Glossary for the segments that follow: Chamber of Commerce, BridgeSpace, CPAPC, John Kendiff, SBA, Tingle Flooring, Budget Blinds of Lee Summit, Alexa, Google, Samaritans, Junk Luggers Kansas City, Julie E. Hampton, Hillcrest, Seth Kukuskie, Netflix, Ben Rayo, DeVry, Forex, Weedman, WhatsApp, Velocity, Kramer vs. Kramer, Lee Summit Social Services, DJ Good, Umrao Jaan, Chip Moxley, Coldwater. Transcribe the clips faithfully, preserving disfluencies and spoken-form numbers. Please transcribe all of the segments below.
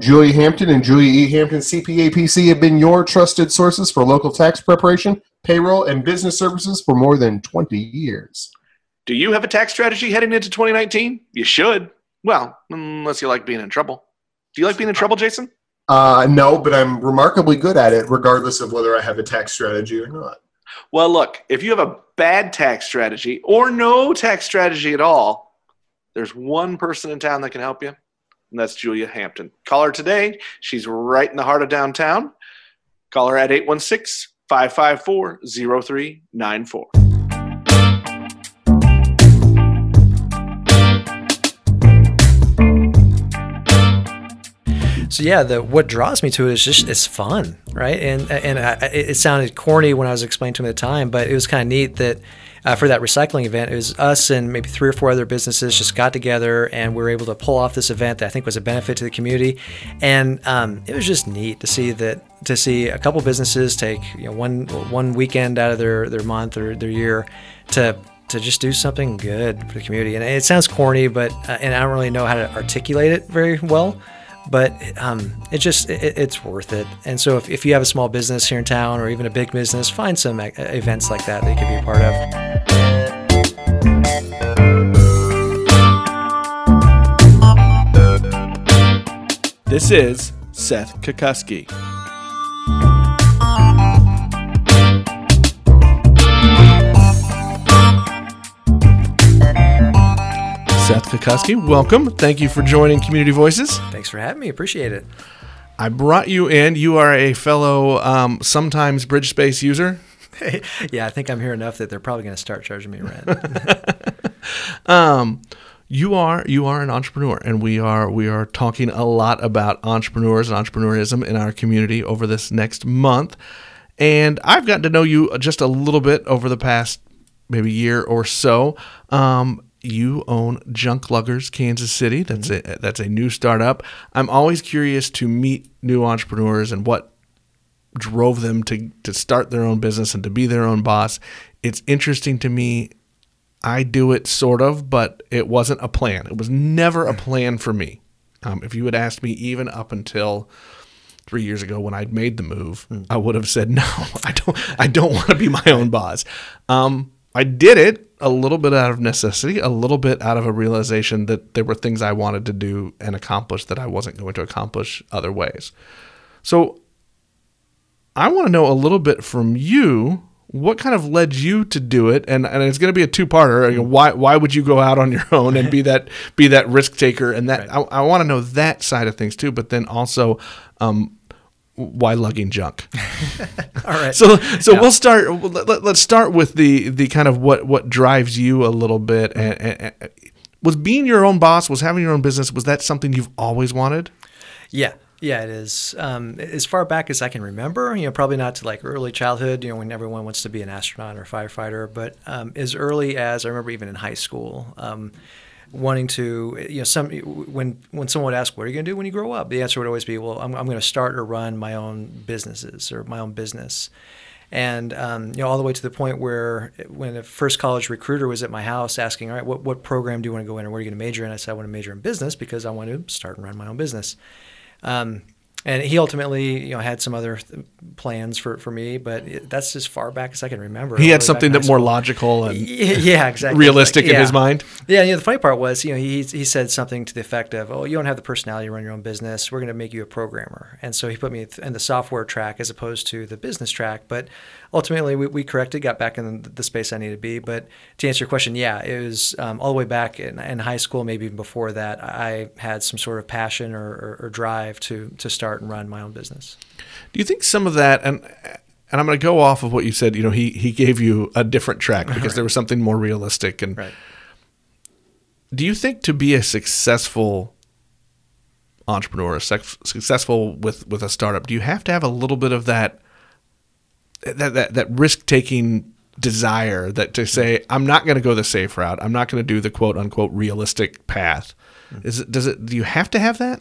Julie Hampton and Julie E. Hampton C P A P C have been your trusted sources for local tax preparation, payroll, and business services for more than twenty years. Do you have a tax strategy heading into twenty nineteen? You should. Well, unless you like being in trouble. Do you like being in trouble, Jason? Uh, no, but I'm remarkably good at it, regardless of whether I have a tax strategy or not. Well, look, if you have a bad tax strategy or no tax strategy at all, there's one person in town that can help you, and that's Julia Hampton. Call her today. She's right in the heart of downtown. Call her at eight one six, five five four, zero three nine four. So yeah, the, what draws me to it is just, it's fun, right? And and I, it sounded corny when I was explaining to him at the time, but it was kind of neat that uh, for that recycling event, it was us and maybe three or four other businesses just got together and we were able to pull off this event that I think was a benefit to the community. And um, it was just neat to see that, to see a couple businesses take, you know, one one weekend out of their, their month or their year to to just do something good for the community. And it sounds corny, but uh, and I don't really know how to articulate it very well. But um, it just, it, it's worth it. And so if, if you have a small business here in town or even a big business, find some a- events like that that you can be a part of. This is Seth Kukuskie. Seth Kukuskie, welcome. Thank you for joining Community Voices. Thanks for having me. Appreciate it. I brought you in. You are a fellow um, sometimes BridgeSpace user. Yeah, I think I'm here enough that they're probably going to start charging me rent. um, you are you are an entrepreneur, and we are we are talking a lot about entrepreneurs and entrepreneurism in our community over this next month. And I've gotten to know you just a little bit over the past maybe year or so. Um, You own Junk Luggers Kansas City. That's mm-hmm. a that's a new startup. I'm always curious to meet new entrepreneurs and what drove them to to start their own business and to be their own boss. It's interesting to me. I do it sort of, but it wasn't a plan. It was never a plan for me. Um, if you had asked me even up until three years ago when I'd made the move, mm-hmm. I would have said no. I don't. I don't want to be my own boss. Um, I did it. A little bit out of necessity, a little bit out of a realization that there were things I wanted to do and accomplish that I wasn't going to accomplish other ways. So I want to know a little bit from you, what kind of led you to do it? And, and it's going to be a two-parter. Why why would you go out on your own and be that be that risk taker? And that right. I, I want to know that side of things too, but then also um, why lugging junk? All right. So so yeah. we'll start. Let, let's start with the the kind of what, what drives you a little bit. Mm-hmm. And, and, and was being your own boss, was having your own business, was that something you've always wanted? Yeah. Yeah, it is. Um, as far back as I can remember, you know, probably not to like early childhood, you know, when everyone wants to be an astronaut or a firefighter, but um, as early as I remember even in high school, um, wanting to, you know, some when when someone would ask, what are you going to do when you grow up? The answer would always be, well, I'm, I'm going to start or run my own businesses or my own business. And, um, you know, all the way to the point where when the first college recruiter was at my house asking, all right, what, what program do you want to go in or what are you going to major in? I said, I want to major in business because I want to start and run my own business. Um, and he ultimately, you know, had some other th- plans for, for me, but it, that's as far back as I can remember. He had something that more logical and yeah, exactly. realistic like, yeah. in his mind. Yeah, you know, the funny part was, you know, he he said something to the effect of, "Oh, you don't have the personality to run your own business. We're going to make you a programmer." And so he put me in the software track as opposed to the business track. But ultimately, we, we corrected, got back in the, the space I needed to be. But to answer your question, yeah, it was um, all the way back in, in high school, maybe even before that, I had some sort of passion or, or, or drive to to start and run my own business. Do you think some of that, and and I'm going to go off of what you said, you know, he he gave you a different track because right. there was something more realistic. And right. do you think to be a successful entrepreneur, successful with, with a startup, do you have to have a little bit of that that that, that risk-taking desire that to say, I'm not going to go the safe route. I'm not going to do the quote unquote realistic path. Mm-hmm. Is it, does it, do you have to have that?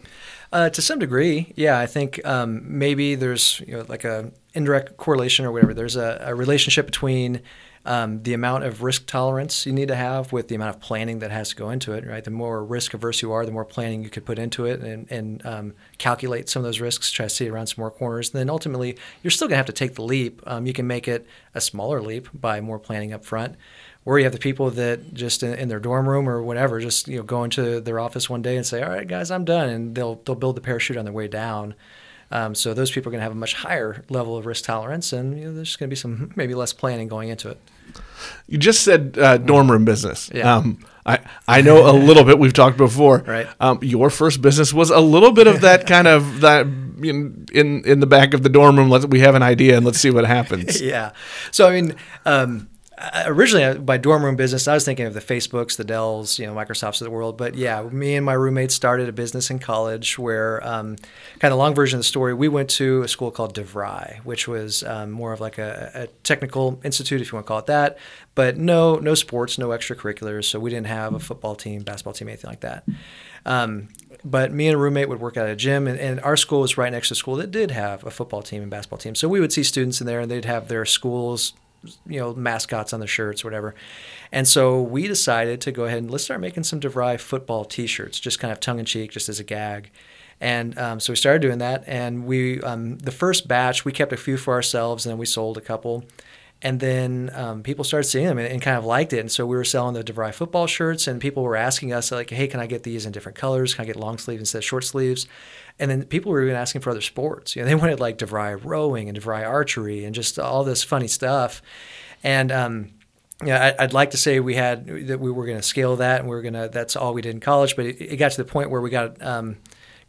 Uh, to some degree, yeah. I think um, maybe there's you know like a indirect correlation or whatever. There's a, a relationship between um, the amount of risk tolerance you need to have with the amount of planning that has to go into it, right? The more risk averse you are, the more planning you could put into it and, and um, calculate some of those risks, try to see around some more corners. And then ultimately, you're still going to have to take the leap. Um, you can make it a smaller leap by more planning up front. Or you have the people that just in, in their dorm room or whatever, just you know, go into their office one day and say, "All right, guys, I'm done," and they'll they'll build the parachute on their way down. Um, so those people are going to have a much higher level of risk tolerance, and you know, there's going to be some maybe less planning going into it. You just said uh, dorm room business. Yeah. Um, I I know a little bit. We've talked before. Right. Um, your first business was a little bit of that kind of that. In, in in the back of the dorm room, let's we have an idea and let's see what happens. Yeah. So I mean. Um, Originally, by dorm room business, I was thinking of the Facebooks, the Dells, you know, Microsofts of the world. But yeah, me and my roommates started a business in college where, um, kind of long version of the story, we went to a school called DeVry, which was um, more of like a, a technical institute, if you want to call it that. But no, no sports, no extracurriculars. So we didn't have a football team, basketball team, anything like that. Um, But me and a roommate would work at a gym, and, and our school was right next to a school that did have a football team and basketball team. So we would see students in there, and they'd have their school's you know, mascots on their shirts, whatever. And so we decided to go ahead and let's start making some DeVry football t-shirts, just kind of tongue in cheek, just as a gag. And um, so we started doing that. And we, um, the first batch, we kept a few for ourselves and then we sold a couple. And then um, people started seeing them and, and kind of liked it. And so we were selling the DeVry football shirts and people were asking us like, "Hey, can I get these in different colors? Can I get long sleeves instead of short sleeves?" And then people were even asking for other sports. You know, they wanted like DeVry rowing and DeVry archery and just all this funny stuff. And um, you know, I, I'd like to say we had that we were going to scale that and we were going to. That's all we did in college. But it, it got to the point where we got um,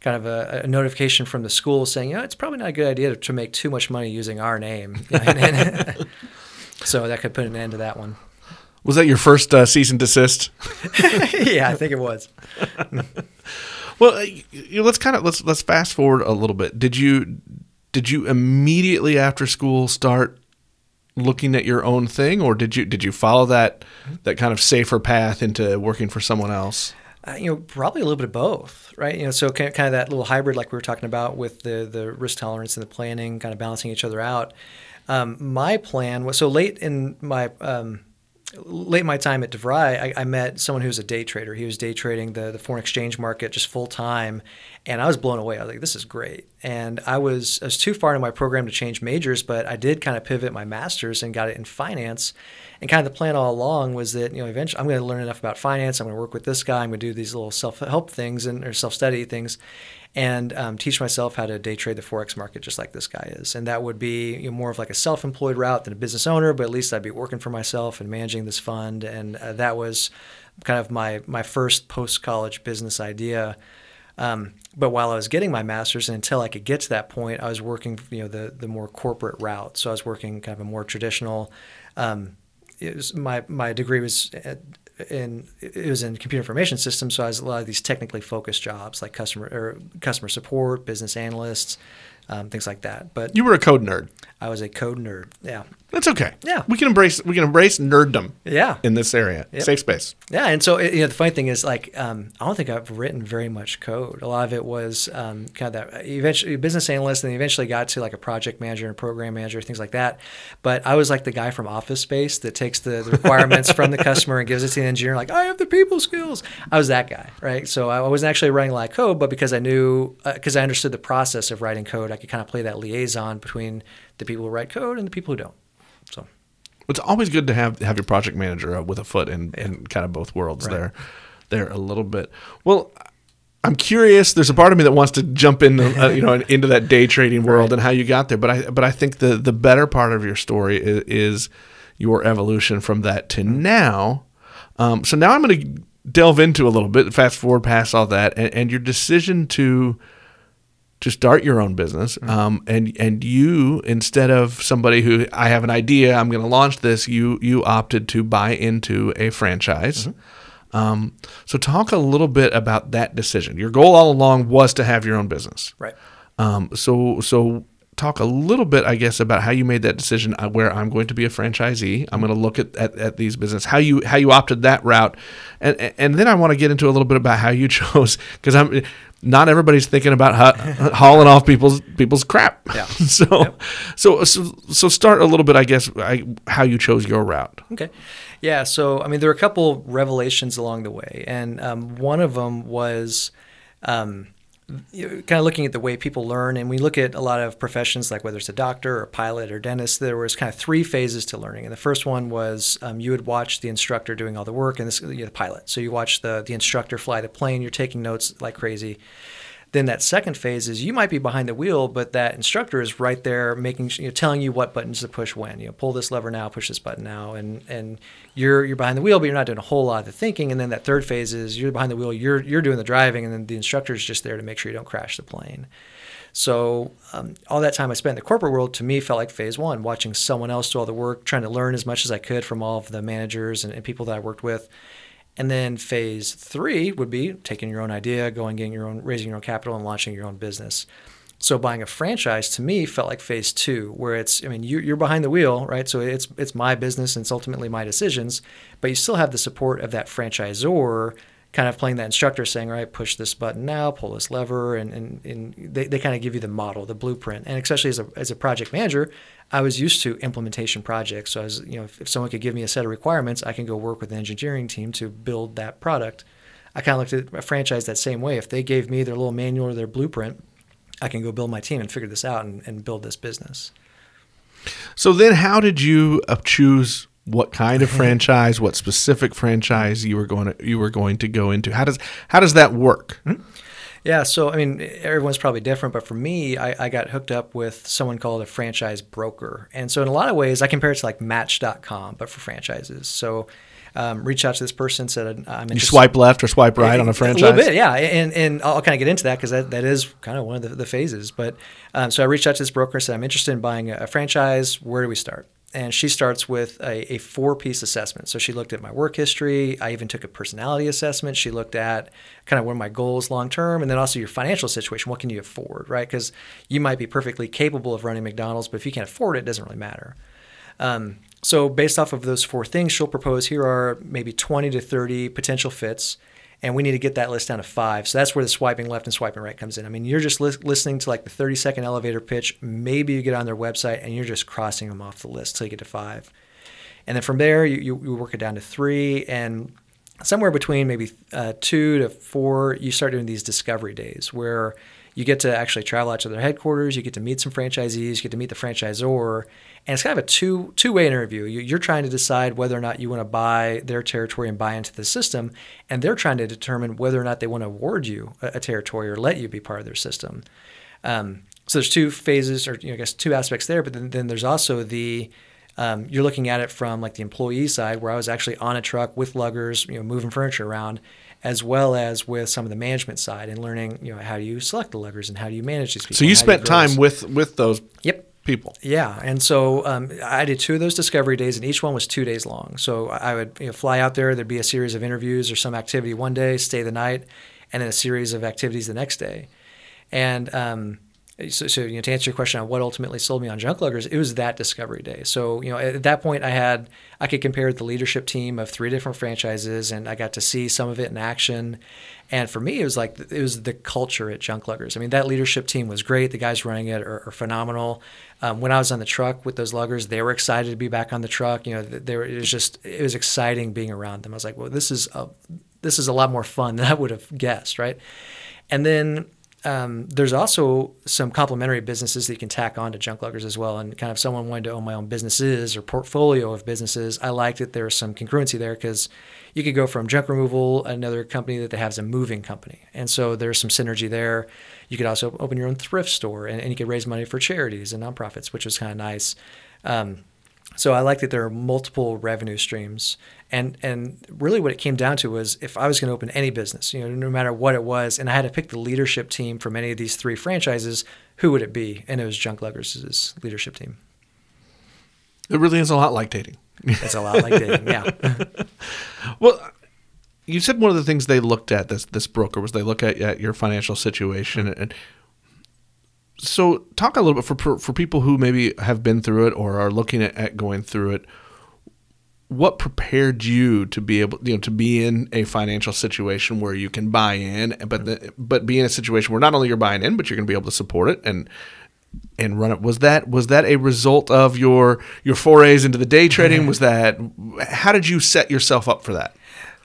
kind of a, a notification from the school saying, you know, it's probably not a good idea to, to make too much money using our name. You know, and, and so that could put an end to that one. Was that your first uh, cease and desist? Yeah, I think it was. Well, you know, let's kind of let's let's fast forward a little bit. Did you did you immediately after school start looking at your own thing, or did you did you follow that that kind of safer path into working for someone else? Uh, you know, probably a little bit of both, right? You know, so kind of that little hybrid, like we were talking about, with the the risk tolerance and the planning, kind of balancing each other out. Um, my plan was so late in my. Um, Late in my time at DeVry, I, I met someone who was a day trader. He was day trading the, the foreign exchange market just full time, and I was blown away. I was like, "This is great!" And I was I was too far into my program to change majors, but I did kind of pivot my master's and got it in finance. And kind of the plan all along was that you know eventually I'm going to learn enough about finance. I'm going to work with this guy. I'm going to do these little self help things and or self study things. and um, teach myself how to day trade the Forex market just like this guy is. And that would be you know, more of like a self-employed route than a business owner, but at least I'd be working for myself and managing this fund. And uh, that was kind of my my first post-college business idea. Um, but while I was getting my master's and until I could get to that point, I was working you know the the more corporate route. So I was working kind of a more traditional um, it was my, my degree was at, in it was in computer information systems, so I was a lot of these technically focused jobs like customer or customer support, business analysts, um, things like that. But you were a code nerd. I was a code nerd. Yeah, that's okay. Yeah, we can embrace we can embrace nerddom. Yeah, in this area, yep. Safe space. Yeah, and so you know the funny thing is like um, I don't think I've written very much code. A lot of it was um, kind of that eventually business analyst, and then eventually got to like a project manager and program manager, things like that. But I was like the guy from Office Space that takes the, the requirements from the customer and gives it to the engineer. Like I have the people skills. I was that guy, right? So I wasn't actually writing a lot of code, but because I knew because uh, I understood the process of writing code, I could kind of play that liaison between the people who write code and the people who don't. So it's always good to have have your project manager with a foot in, yeah. in kind of both worlds. Right. There, there a little bit. Well, I'm curious. There's a part of me that wants to jump in, uh, you know, into that day trading world right. and how you got there. But I but I think the the better part of your story is, is your evolution from that to now. Um, so now I'm going to delve into a little bit. Fast forward past all that, and, and your decision to. To start your own business, um, and and you instead of somebody who I have an idea, I'm going to launch this. You you opted to buy into a franchise. Mm-hmm. Um, so talk a little bit about that decision. Your goal all along was to have your own business, right? Um, so so talk a little bit, I guess, about how you made that decision. Where I'm going to be a franchisee. I'm going to look at at, at these businesses. How you how you opted that route, and and then I want to get into a little bit about how you chose because I'm. not everybody's thinking about ha- hauling off people's people's crap. Yeah. so, yep. so, so, so start a little bit, I guess, I, how you chose your route. Okay. Yeah. So, I mean, there were a couple revelations along the way, and um, one of them was um, kind of looking at the way people learn. And we look at a lot of professions, like whether it's a doctor or a pilot or dentist, there was kind of three phases to learning. And the first one was um, you would watch the instructor doing all the work, and this, you know, the pilot. So you watch the, the instructor fly the plane, you're taking notes like crazy. Then that second phase is you might be behind the wheel, but that instructor is right there making, you know, telling you what buttons to push when. You know, pull this lever now, push this button now, and and you're you're behind the wheel, but you're not doing a whole lot of the thinking. And then that third phase is you're behind the wheel, you're you're doing the driving, and then the instructor is just there to make sure you don't crash the plane. So um, all that time I spent in the corporate world, to me, felt like phase one, watching someone else do all the work, trying to learn as much as I could from all of the managers and, and people that I worked with. And then phase three would be taking your own idea, going, getting your own, raising your own capital, and launching your own business. So buying a franchise, to me, felt like phase two, where it's, I mean, you, you're behind the wheel, right? So it's it's my business, and it's ultimately my decisions, but you still have the support of that franchisor, kind of playing that instructor, saying, all right, push this button now, pull this lever, and and, and they, they kind of give you the model, the blueprint. And especially as a as a project manager, I was used to implementation projects. So I was, you know, if, if someone could give me a set of requirements, I can go work with an engineering team to build that product. I kind of looked at a franchise that same way. If they gave me their little manual or their blueprint, I can go build my team and figure this out and, and build this business. So then how did you choose what kind of franchise, what specific franchise you were going to, you were going to go into? How does how does that work? Yeah, so I mean, everyone's probably different, but for me, I, I got hooked up with someone called a franchise broker, and so in a lot of ways, I compare it to like Match dot com, but for franchises. So um, reach out to this person, said, "I'm interested." You swipe left or swipe right it, on a franchise? A little bit, yeah, and and I'll kind of get into that because that, that is kind of one of the, the phases. But um, so I reached out to this broker and said, "I'm interested in buying a, a franchise. Where do we start?" And she starts with a, a four-piece assessment. So she looked at my work history. I even took a personality assessment. She looked at kind of what are my goals long-term, and then also your financial situation. What can you afford, right? Because you might be perfectly capable of running McDonald's, but if you can't afford it, it doesn't really matter. Um, so based off of those four things, she'll propose here are maybe twenty to thirty potential fits, and we need to get that list down to five. So that's where the swiping left and swiping right comes in. I mean, you're just li- listening to like the thirty-second elevator pitch. Maybe you get on their website and you're just crossing them off the list till you get to five. And then from there, you, you, you work it down to three. And somewhere between maybe uh, two to four, you start doing these discovery days where you get to actually travel out to their headquarters. You get to meet some franchisees. You get to meet the franchisor. And it's kind of a two, two-way interview. You're trying to decide whether or not you want to buy their territory and buy into the system, and they're trying to determine whether or not they want to award you a territory or let you be part of their system. Um, so there's two phases, or you know, I guess two aspects there, but then, then there's also the um, – you're looking at it from like the employee side, where I was actually on a truck with luggers, you know, moving furniture around, as well as with some of the management side and learning, you know, how do you select the luggers and how do you manage these people. So you spent time with, with those – Yep. people. Yeah. And so um, I did two of those discovery days, and each one was two days long. So I would, you know, fly out there. There'd be a series of interviews or some activity one day, stay the night, and then a series of activities the next day. And um, so, so, you know, to answer your question on what ultimately sold me on Junk Luggers, it was that discovery day. So, you know, at that point I had, I could compare the leadership team of three different franchises, and I got to see some of it in action. And for me, it was like, it was the culture at Junk Luggers. I mean, that leadership team was great. The guys running it are, are phenomenal. Um, when I was on the truck with those luggers, they were excited to be back on the truck. You know, they were, it was just, it was exciting being around them. I was like, well, this is a, this is a lot more fun than I would have guessed, right? And then um, there's also some complementary businesses that you can tack on to Junk Luggers as well. And kind of someone wanted to own my own businesses or portfolio of businesses. I liked that there was some congruency there, because you could go from junk removal, another company that they have is a moving company. And so there's some synergy there. You could also open your own thrift store, and, and you could raise money for charities and nonprofits, which was kind of nice. Um, so I like that there are multiple revenue streams. And and really what it came down to was, if I was going to open any business, you know, no matter what it was, and I had to pick the leadership team from any of these three franchises, who would it be? And it was Junk Luggers' leadership team. It really is a lot like dating. It's a lot like dating, yeah. Well, you said one of the things they looked at, this this broker, was they look at, at your financial situation. And so talk a little bit for for people who maybe have been through it or are looking at, at going through it. what prepared you to be able, you know, to be in a financial situation where you can buy in, but the, but be in a situation where not only you're buying in, but you're going to be able to support it and and run it. Was that was that a result of your your forays into the day trading? Was that how did you set yourself up for that?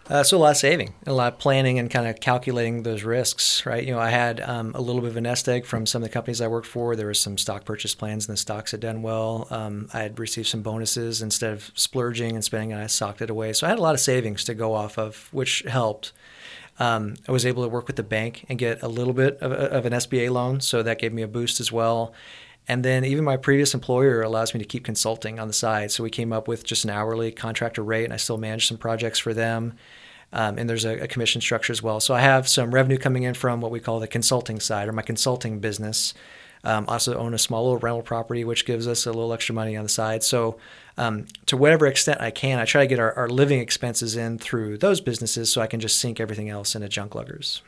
Uh, so a lot of saving, a lot of planning and kind of calculating those risks, right? You know, I had um, a little bit of a nest egg from some of the companies I worked for. There was some stock purchase plans and the stocks had done well. Um, I had received some bonuses instead of splurging and spending, and I socked it away. So I had a lot of savings to go off of, which helped. Um, I was able to work with the bank and get a little bit of, of an S B A loan. So that gave me a boost as well. And then even my previous employer allows me to keep consulting on the side. So we came up with just an hourly contractor rate, and I still manage some projects for them. Um, and there's a, a commission structure as well. So I have some revenue coming in from what we call the consulting side, or my consulting business. Um, also own a small little rental property, which gives us a little extra money on the side. So um, to whatever extent I can, I try to get our, our living expenses in through those businesses so I can just sink everything else into junk luggers.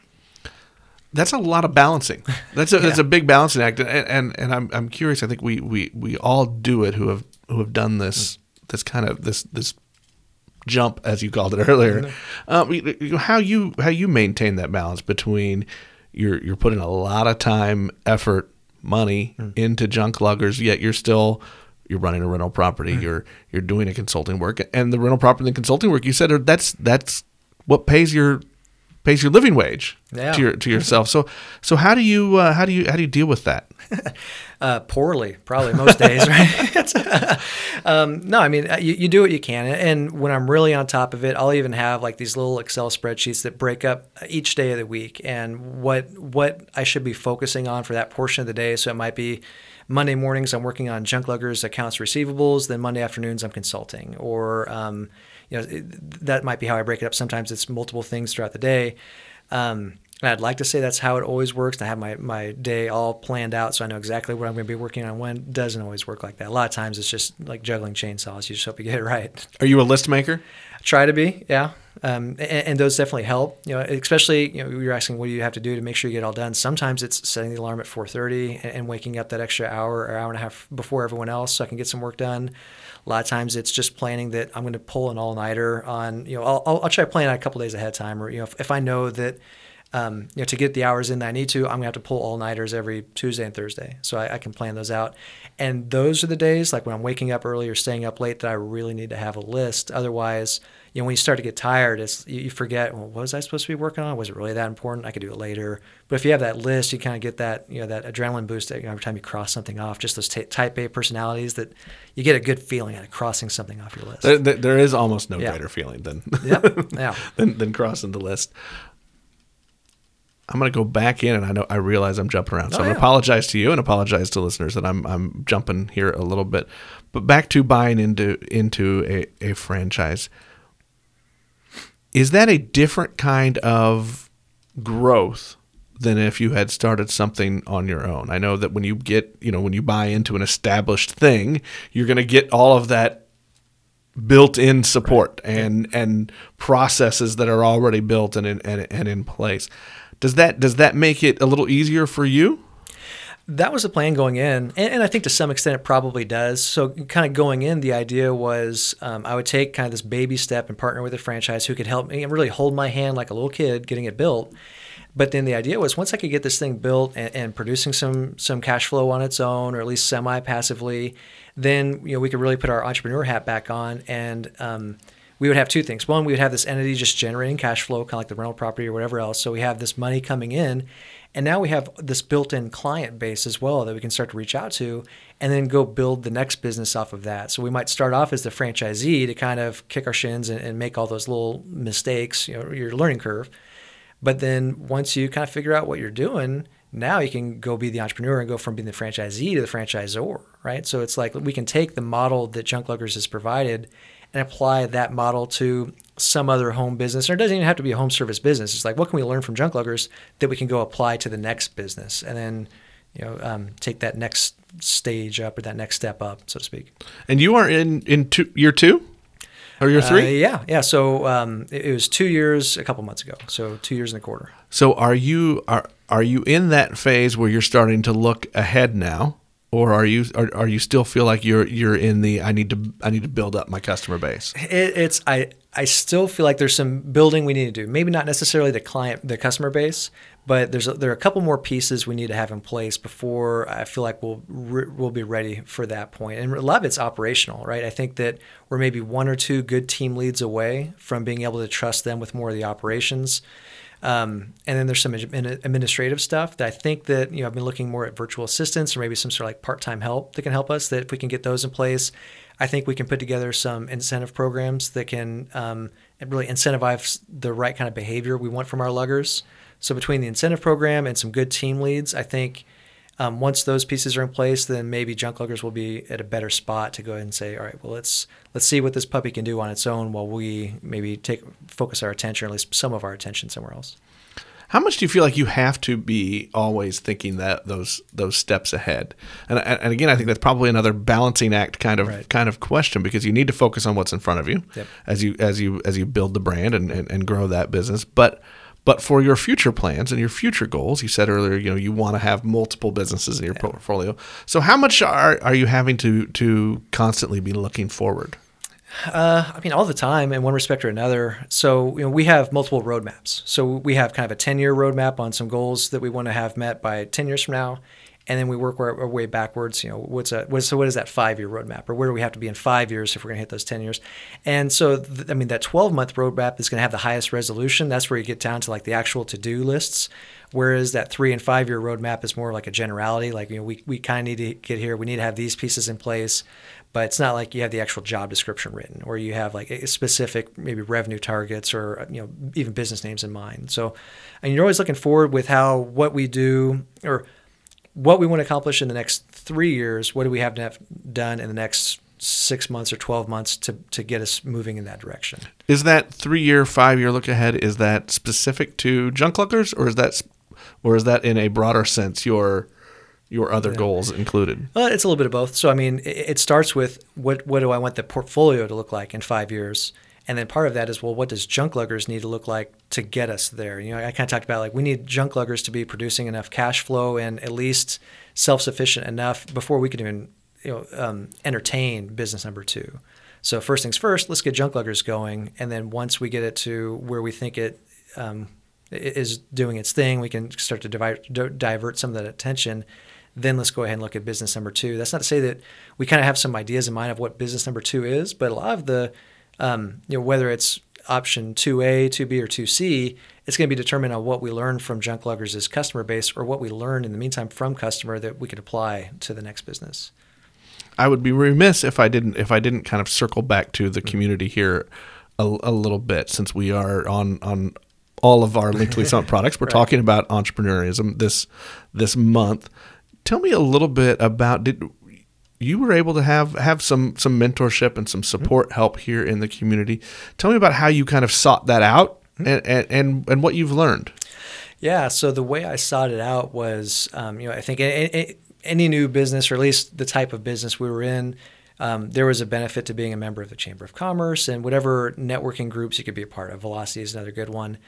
That's a lot of balancing. That's a yeah. that's a big balancing act, and, and and I'm I'm curious. I think we we we all do it who have who have done this mm-hmm. this kind of this this jump, as you called it earlier. Mm-hmm. Um, how you how you maintain that balance between you're you're putting a lot of time, effort, money mm-hmm. into junk luggers, yet you're still you're running a rental property. Mm-hmm. You're you're doing a consulting work, and the rental property and consulting work you said are, that's that's what pays your. pays your living wage yeah. to your, to yourself. So, so how do you, uh, how do you, how do you deal with that? uh, poorly, probably most days, right? um, no, I mean, you, you do what you can. And when I'm really on top of it, I'll even have like these little Excel spreadsheets that break up each day of the week and what, what I should be focusing on for that portion of the day. So it might be Monday mornings, I'm working on junk luggers, accounts receivables. Then Monday afternoons, I'm consulting or, um, you know, it, that might be how I break it up. Sometimes it's multiple things throughout the day. Um, and I'd like to say that's how it always works. I have my, my day all planned out so I know exactly what I'm going to be working on when. It doesn't always work like that. A lot of times it's just like juggling chainsaws. You just hope you get it right. Are you a list maker? I try to be, yeah. Um, and, and those definitely help, you know, especially, you know, you're asking what do you have to do to make sure you get it all done. Sometimes it's setting the alarm at four thirty and, and waking up that extra hour or hour and a half before everyone else so I can get some work done. A lot of times it's just planning that I'm going to pull an all-nighter on, you know, I'll, I'll, I'll try to plan it a couple days ahead of time or, you know, if, if I know that, um, you know, to get the hours in that I need to, I'm going to have to pull all-nighters every Tuesday and Thursday. So I, I can plan those out. And those are the days like when I'm waking up early or staying up late that I really need to have a list. Otherwise, you know, when you start to get tired, it's, you, you forget, well, what was I supposed to be working on? Was it really that important? I could do it later. But if you have that list, you kind of get that, you know, that adrenaline boost that, you know, every time you cross something off, just those t- type A personalities that you get a good feeling out of crossing something off your list. There, there, there is almost no yeah. greater feeling than, yep. yeah. than, than crossing the list. I'm going to go back in, and I know I realize I'm jumping around. So oh, I'm going yeah. to apologize to you and apologize to listeners that I'm I'm jumping here a little bit. But back to buying into into a, a franchise. Is that a different kind of growth than if you had started something on your own? I know that when you get, you know, when you buy into an established thing, you're going to get all of that built-in support right. and and processes that are already built and in, and and in place. Does that does that make it a little easier for you? That was the plan going in, and, and I think to some extent it probably does. So kind of going in, the idea was um, I would take kind of this baby step and partner with a franchise who could help me and really hold my hand like a little kid getting it built. But then the idea was once I could get this thing built and, and producing some some cash flow on its own, or at least semi-passively, then you know we could really put our entrepreneur hat back on and um, – we would have two things. One, we would have this entity just generating cash flow, kind of like the rental property or whatever else. So we have this money coming in, and now we have this built-in client base as well that we can start to reach out to and then go build the next business off of that. So we might start off as the franchisee to kind of kick our shins and, and make all those little mistakes, you know, your learning curve. But then once you kind of figure out what you're doing, now you can go be the entrepreneur and go from being the franchisee to the franchisor, right? So it's like we can take the model that Junk Luggers has provided and apply that model to some other home business. Or it doesn't even have to be a home service business. It's like, what can we learn from Junk Luggers that we can go apply to the next business and then, you know, um, take that next stage up or that next step up, so to speak. And you are in, in two, year two or year three? Uh, yeah. Yeah. So um, it, it was two years a couple months ago. So two years and a quarter. So are you, are, are you in that phase where you're starting to look ahead now Or are you are, are you still feel like you're you're in the I need to I need to build up my customer base? It, it's I I still feel like there's some building we need to do. Maybe not necessarily the client the customer base, but there's a, there are a couple more pieces we need to have in place before I feel like we'll we'll be ready for that point. And a lot of it's operational, right? I think that we're maybe one or two good team leads away from being able to trust them with more of the operations. Um, and then there's some administrative stuff that I think that, you know, I've been looking more at virtual assistants or maybe some sort of like part-time help that can help us, that if we can get those in place, I think we can put together some incentive programs that can um, really incentivize the right kind of behavior we want from our luggers. So between the incentive program and some good team leads, I think um, once those pieces are in place, then maybe junk luggers will be at a better spot to go ahead and say, all right, well, let's let's see what this puppy can do on its own while we maybe take focus our attention, or at least some of our attention, somewhere else. How much do you feel like you have to be always thinking that those those steps ahead? And and again, I think that's probably another balancing act kind of right. kind of question, because you need to focus on what's in front of you yep. as you as you as you build the brand and, and, and grow that business. But But for your future plans and your future goals, you said earlier, you know, you want to have multiple businesses in your yeah. portfolio. So how much are, are you having to to constantly be looking forward? Uh, I mean, all the time in one respect or another. So, you know, we have multiple roadmaps. So we have kind of a ten-year roadmap on some goals that we want to have met by ten years from now. And then we work our, our way backwards. You know, what's a, what, so what is that five-year roadmap? Or where do we have to be in five years if we're going to hit those ten years? And so, th- I mean, that twelve-month roadmap is going to have the highest resolution. That's where you get down to like the actual to-do lists. Whereas that three- and five-year roadmap is more like a generality. Like, you know, we, we kind of need to get here. We need to have these pieces in place. But it's not like you have the actual job description written, or you have like a specific maybe revenue targets, or, you know, even business names in mind. So, and you're always looking forward with how what we do, or what we want to accomplish in the next three years, what do we have to have done in the next six months or twelve months to, to get us moving in that direction? Is that three-year, five-year look ahead, is that specific to junk luggers, or is that or is that in a broader sense your your other yeah. goals included? Well, it's a little bit of both. So, I mean, it, it starts with what what do I want the portfolio to look like in five years? And then part of that is, well, what does junk luggers need to look like to get us there? You know, I kind of talked about like we need junk luggers to be producing enough cash flow and at least self-sufficient enough before we can even, you know, um, entertain business number two. So first things first, let's get junk luggers going. And then once we get it to where we think it um, is doing its thing, we can start to divert, divert some of that attention. Then let's go ahead and look at business number two. That's not to say that we kind of have some ideas in mind of what business number two is, but a lot of the Um, you know, whether it's option two A, two B, or two C, it's going to be determined on what we learn from junk luggers as customer base, or what we learn in the meantime from customer that we could apply to the next business. I would be remiss if I didn't if I didn't kind of circle back to the community here a, a little bit, since we are on on all of our Linked to Lee Summit products. We're right. talking about entrepreneurism this this month. Tell me a little bit about did. You were able to have, have some some mentorship and some support mm-hmm. help here in the community. Tell me about how you kind of sought that out mm-hmm. and, and, and, and what you've learned. Yeah, so the way I sought it out was, um, you know, I think any, any new business, or at least the type of business we were in, um, there was a benefit to being a member of the Chamber of Commerce and whatever networking groups you could be a part of. Velocity is another good one.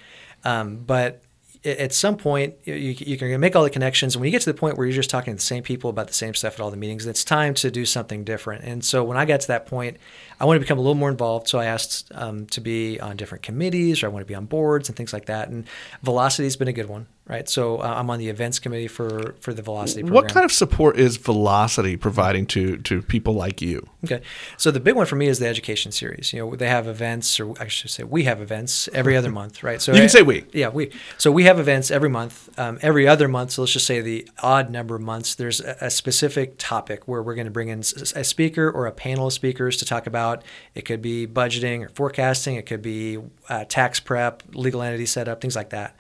Um, but at some point, you, you can make all the connections. When you get to the point where you're just talking to the same people about the same stuff at all the meetings, it's time to do something different. And so when I got to that point, I wanted to become a little more involved. So I asked um, to be on different committees, or I want to be on boards and things like that. And Velocity has been a good one, right? So uh, I'm on the events committee for, for the Velocity program. What kind of support is Velocity providing to to people like you? Okay. So the big one for me is the education series. You know, they have events, or I should say we have events every other month, right? So you can I, say we. Yeah, we. So we have events every month, um, every other month. So let's just say the odd number of months, there's a, a specific topic where we're going to bring in a speaker or a panel of speakers to talk about. It could be budgeting or forecasting. It could be uh, tax prep, legal entity setup, things like that.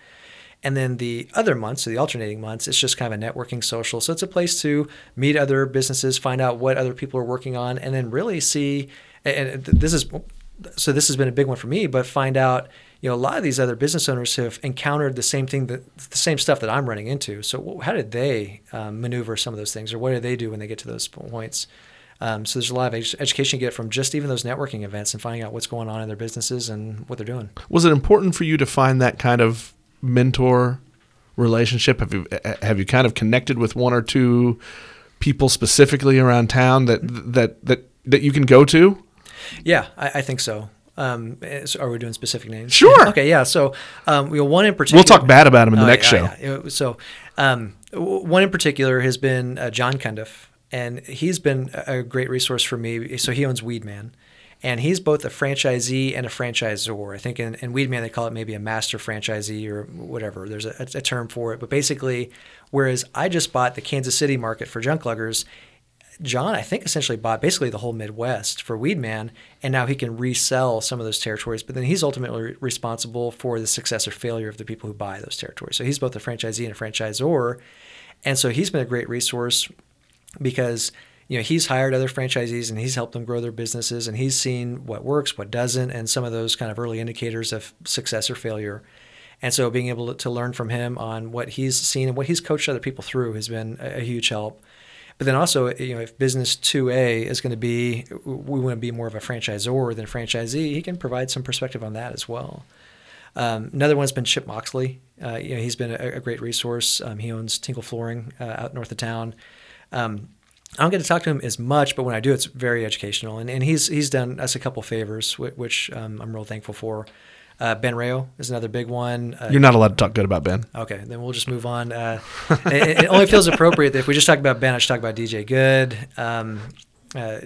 And then the other months, so the alternating months, it's just kind of a networking social. So it's a place to meet other businesses, find out what other people are working on, and then really see, and this is, so this has been a big one for me, but find out, you know, a lot of these other business owners have encountered the same thing, that, the same stuff that I'm running into. So how did they um, maneuver some of those things, or what do they do when they get to those points? Um, so there's a lot of ed- education you get from just even those networking events and finding out what's going on in their businesses and what they're doing. Was it important for you to find that kind of mentor relationship? Have you have you kind of connected with one or two people specifically around town that that that, that you can go to? Yeah, I, I think so. Um, so are we doing specific names? Sure. Okay, yeah. So um, we one in particular. We'll talk bad about him in the oh, next yeah, show. Yeah. So um, one in particular has been uh, John Kendiff, and he's been a great resource for me. So he owns Weedman, and he's both a franchisee and a franchisor. I think in, in Weedman they call it maybe a master franchisee or whatever. There's a, a term for it. But basically, whereas I just bought the Kansas City market for Junk Luggers, John, I think, essentially bought basically the whole Midwest for Weedman, and now he can resell some of those territories. But then he's ultimately re- responsible for the success or failure of the people who buy those territories. So he's both a franchisee and a franchisor. And so he's been a great resource because, you know, he's hired other franchisees and he's helped them grow their businesses, and he's seen what works, what doesn't, and some of those kind of early indicators of success or failure. And so being able to learn from him on what he's seen and what he's coached other people through has been a, a huge help. But then also, you know, if business two A is going to be, we want to be more of a franchisor than a franchisee, he can provide some perspective on that as well. Um, another one's been Chip Moxley. Uh, you know, he's been a, a great resource. Um, he owns Tingle Flooring uh, out north of town. Um, I don't get to talk to him as much, but when I do, it's very educational. And and he's he's done us a couple favors, which, which um, I'm real thankful for. Uh, Ben Rayo is another big one. Uh, You're not allowed to talk good about Ben. Okay, then we'll just move on. Uh, it, it only feels appropriate that if we just talk about Ben, I should talk about D J Good. Um, uh,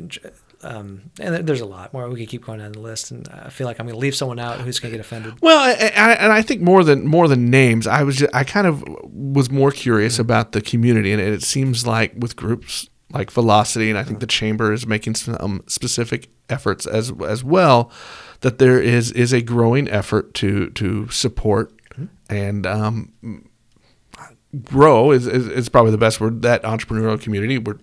um, and there's a lot more. We could keep going down the list, and I feel like I'm going to leave someone out who's going to get offended. Well, I, I, and I think more than more than names, I was just, I kind of was more curious mm-hmm. about the community, and it seems like with groups like Velocity, and I think mm-hmm. the Chamber is making some specific efforts as as well, that there is is a growing effort to to support mm-hmm. and um, grow is, is is probably the best word, that entrepreneurial community. We're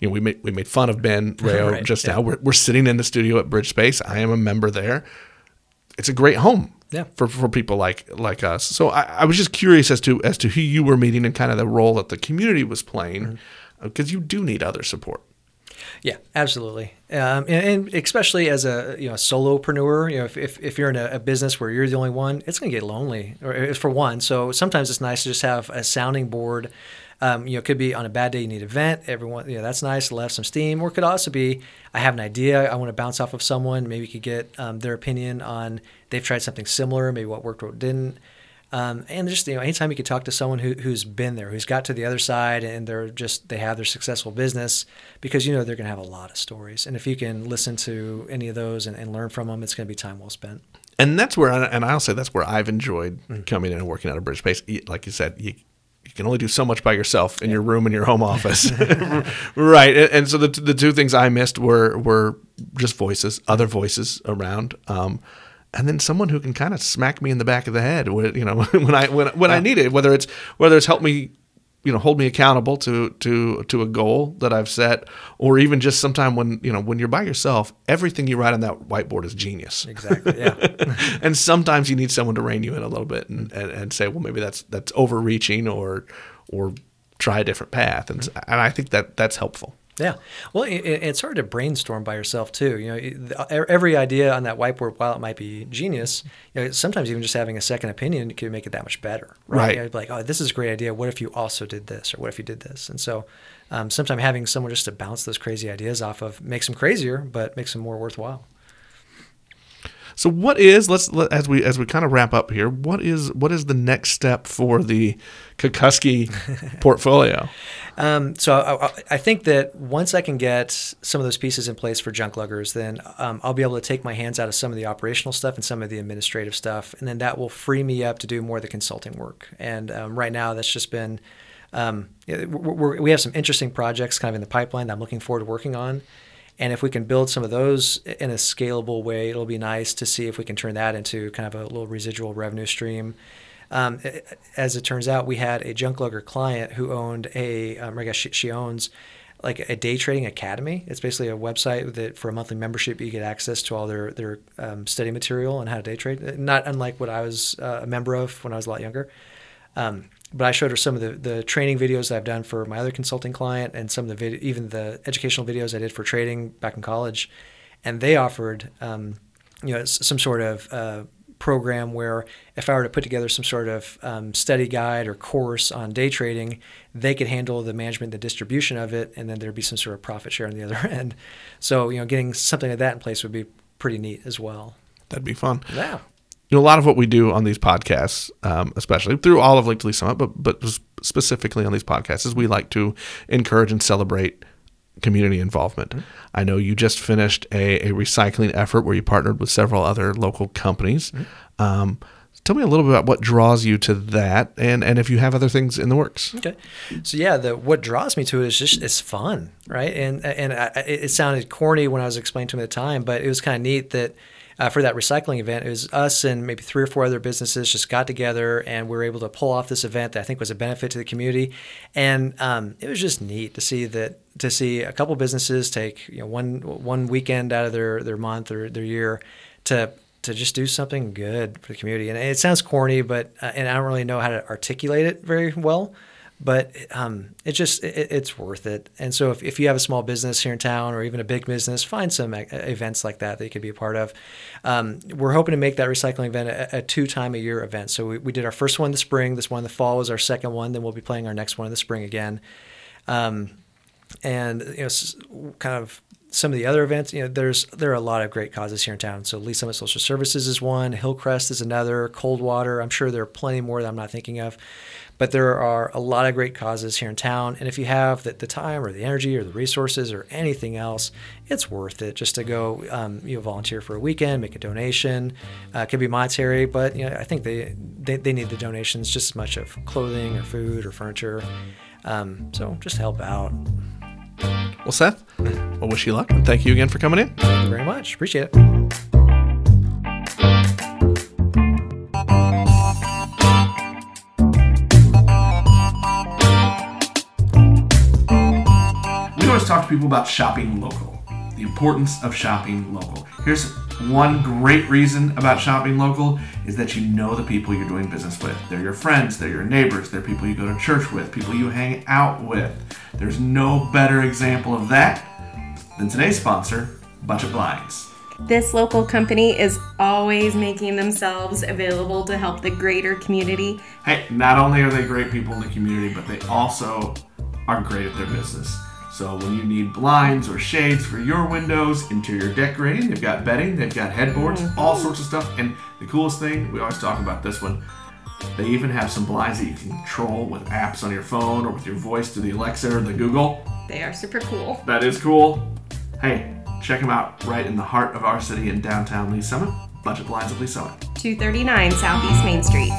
you know we made we made fun of Ben Rayo right. just yeah. now. We're we're sitting in the studio at BridgeSpace. I am a member there. It's a great home yeah. for, for people like like us. So I, I was just curious as to as to who you were meeting and kind of the role that the community was playing, because mm-hmm. you do need other support. Yeah, absolutely, um, and, and especially as a you know solopreneur, you know if if, if you're in a, a business where you're the only one, it's going to get lonely, or for one. So sometimes it's nice to just have a sounding board. Um, you know, it could be on a bad day you need a vent. Everyone, you know, that's nice to let off some steam. Or it could also be I have an idea, I want to bounce off of someone. Maybe you could get um, their opinion on they've tried something similar, maybe what worked, what didn't. Um, and just, you know, anytime you could talk to someone who, who's been there, who's got to the other side, and they're just, they have their successful business, because, you know, they're going to have a lot of stories. And if you can listen to any of those and, and learn from them, it's going to be time well spent. And that's where, and I'll say that's where I've enjoyed mm-hmm. coming in and working out of BridgeSpace. Like you said, you, you can only do so much by yourself in yeah. your room, in your home office. Right. And, and so the, the two things I missed were, were just voices, other voices around, um, and then someone who can kind of smack me in the back of the head, when, you know, when I when when yeah. I need it, whether it's whether it's help me, you know, hold me accountable to to to a goal that I've set, or even just sometime when you know when you're by yourself, everything you write on that whiteboard is genius. Exactly. Yeah. And sometimes you need someone to rein you in a little bit and, and, and say, well, maybe that's that's overreaching, or or try a different path, and mm-hmm. and I think that that's helpful. Yeah. Well, it, it's hard to brainstorm by yourself too. You know, every idea on that whiteboard, while it might be genius, you know, sometimes even just having a second opinion can make it that much better. Right. right. You know, like, oh, this is a great idea. What if you also did this? Or what if you did this? And so um, sometimes having someone just to bounce those crazy ideas off of makes them crazier, but makes them more worthwhile. So what is, let's let, as we as we kind of wrap up here, what is what is the next step for the Kukoski portfolio? Um, so I, I think that once I can get some of those pieces in place for Junk Luggers, then um, I'll be able to take my hands out of some of the operational stuff and some of the administrative stuff, and then that will free me up to do more of the consulting work. And um, right now that's just been, um, we're, we have some interesting projects kind of in the pipeline that I'm looking forward to working on. And if we can build some of those in a scalable way, it'll be nice to see if we can turn that into kind of a little residual revenue stream. Um, as it turns out, we had a junk lugger client who owned a, um, I guess she, she owns like a day trading academy. It's basically a website that for a monthly membership, you get access to all their, their um, study material on how to day trade. Not unlike what I was uh, a member of when I was a lot younger. Um, But I showed her some of the, the training videos that I've done for my other consulting client, and some of the video, even the educational videos I did for trading back in college. And they offered, um, you know, some sort of uh, program where if I were to put together some sort of um, study guide or course on day trading, they could handle the management, the distribution of it, and then there'd be some sort of profit share on the other end. So, you know, getting something like that in place would be pretty neat as well. That'd be fun. Yeah. You know, a lot of what we do on these podcasts, um, especially through all of Lake to Lee Summit, but but specifically on these podcasts, is we like to encourage and celebrate community involvement. Mm-hmm. I know you just finished a, a recycling effort where you partnered with several other local companies. Mm-hmm. Um, tell me a little bit about what draws you to that, and, and if you have other things in the works. Okay, so yeah, the what draws me to it is just it's fun, right? And and I, it sounded corny when I was explaining to him at the time, but it was kind of neat that. Uh, for that recycling event, it was us and maybe three or four other businesses just got together, and we were able to pull off this event that I think was a benefit to the community. And um, it was just neat to see that to see a couple businesses take you know one one weekend out of their, their month or their year to to just do something good for the community. And it sounds corny, but uh, and I don't really know how to articulate it very well, but um, it just it, it's worth it. And so if, if you have a small business here in town or even a big business, find some events like that that you could be a part of. Um, we're hoping to make that recycling event a, a two-time-a-year event. So we, we did our first one in the spring. This one in the fall was our second one. Then we'll be playing our next one in the spring again. Um, and you know, kind of some of the other events, you know, there's there are a lot of great causes here in town. So Lee Summit Social Services is one. Hillcrest is another. Coldwater. I'm sure there are plenty more that I'm not thinking of. But there are a lot of great causes here in town. And if you have the, the time or the energy or the resources or anything else, it's worth it just to go um, you know, volunteer for a weekend, make a donation. Uh, it could be monetary, but you know, I think they, they, they need the donations just as much of clothing or food or furniture. Um, so just help out. Well, Seth, I wish you luck. And thank you again for coming in. Thank you very much. Appreciate it. Talk to people about shopping local, the importance of shopping local. Here's one great reason about shopping local is that you know the people you're doing business with. They're your friends, they're your neighbors, they're people you go to church with, people you hang out with. There's no better example of that than today's sponsor, Budget Blinds. This local company is always making themselves available to help the greater community. Hey, not only are they great people in the community, but they also are great at their business. So when you need blinds or shades for your windows, interior decorating, they've got bedding, they've got headboards, all sorts of stuff. And the coolest thing, we always talk about this one, they even have some blinds that you can control with apps on your phone or with your voice to the Alexa or the Google. They are super cool. That is cool. Hey, check them out right in the heart of our city in downtown Lee Summit. Budget Blinds of Lee Summit. two thirty-nine Southeast Main Street.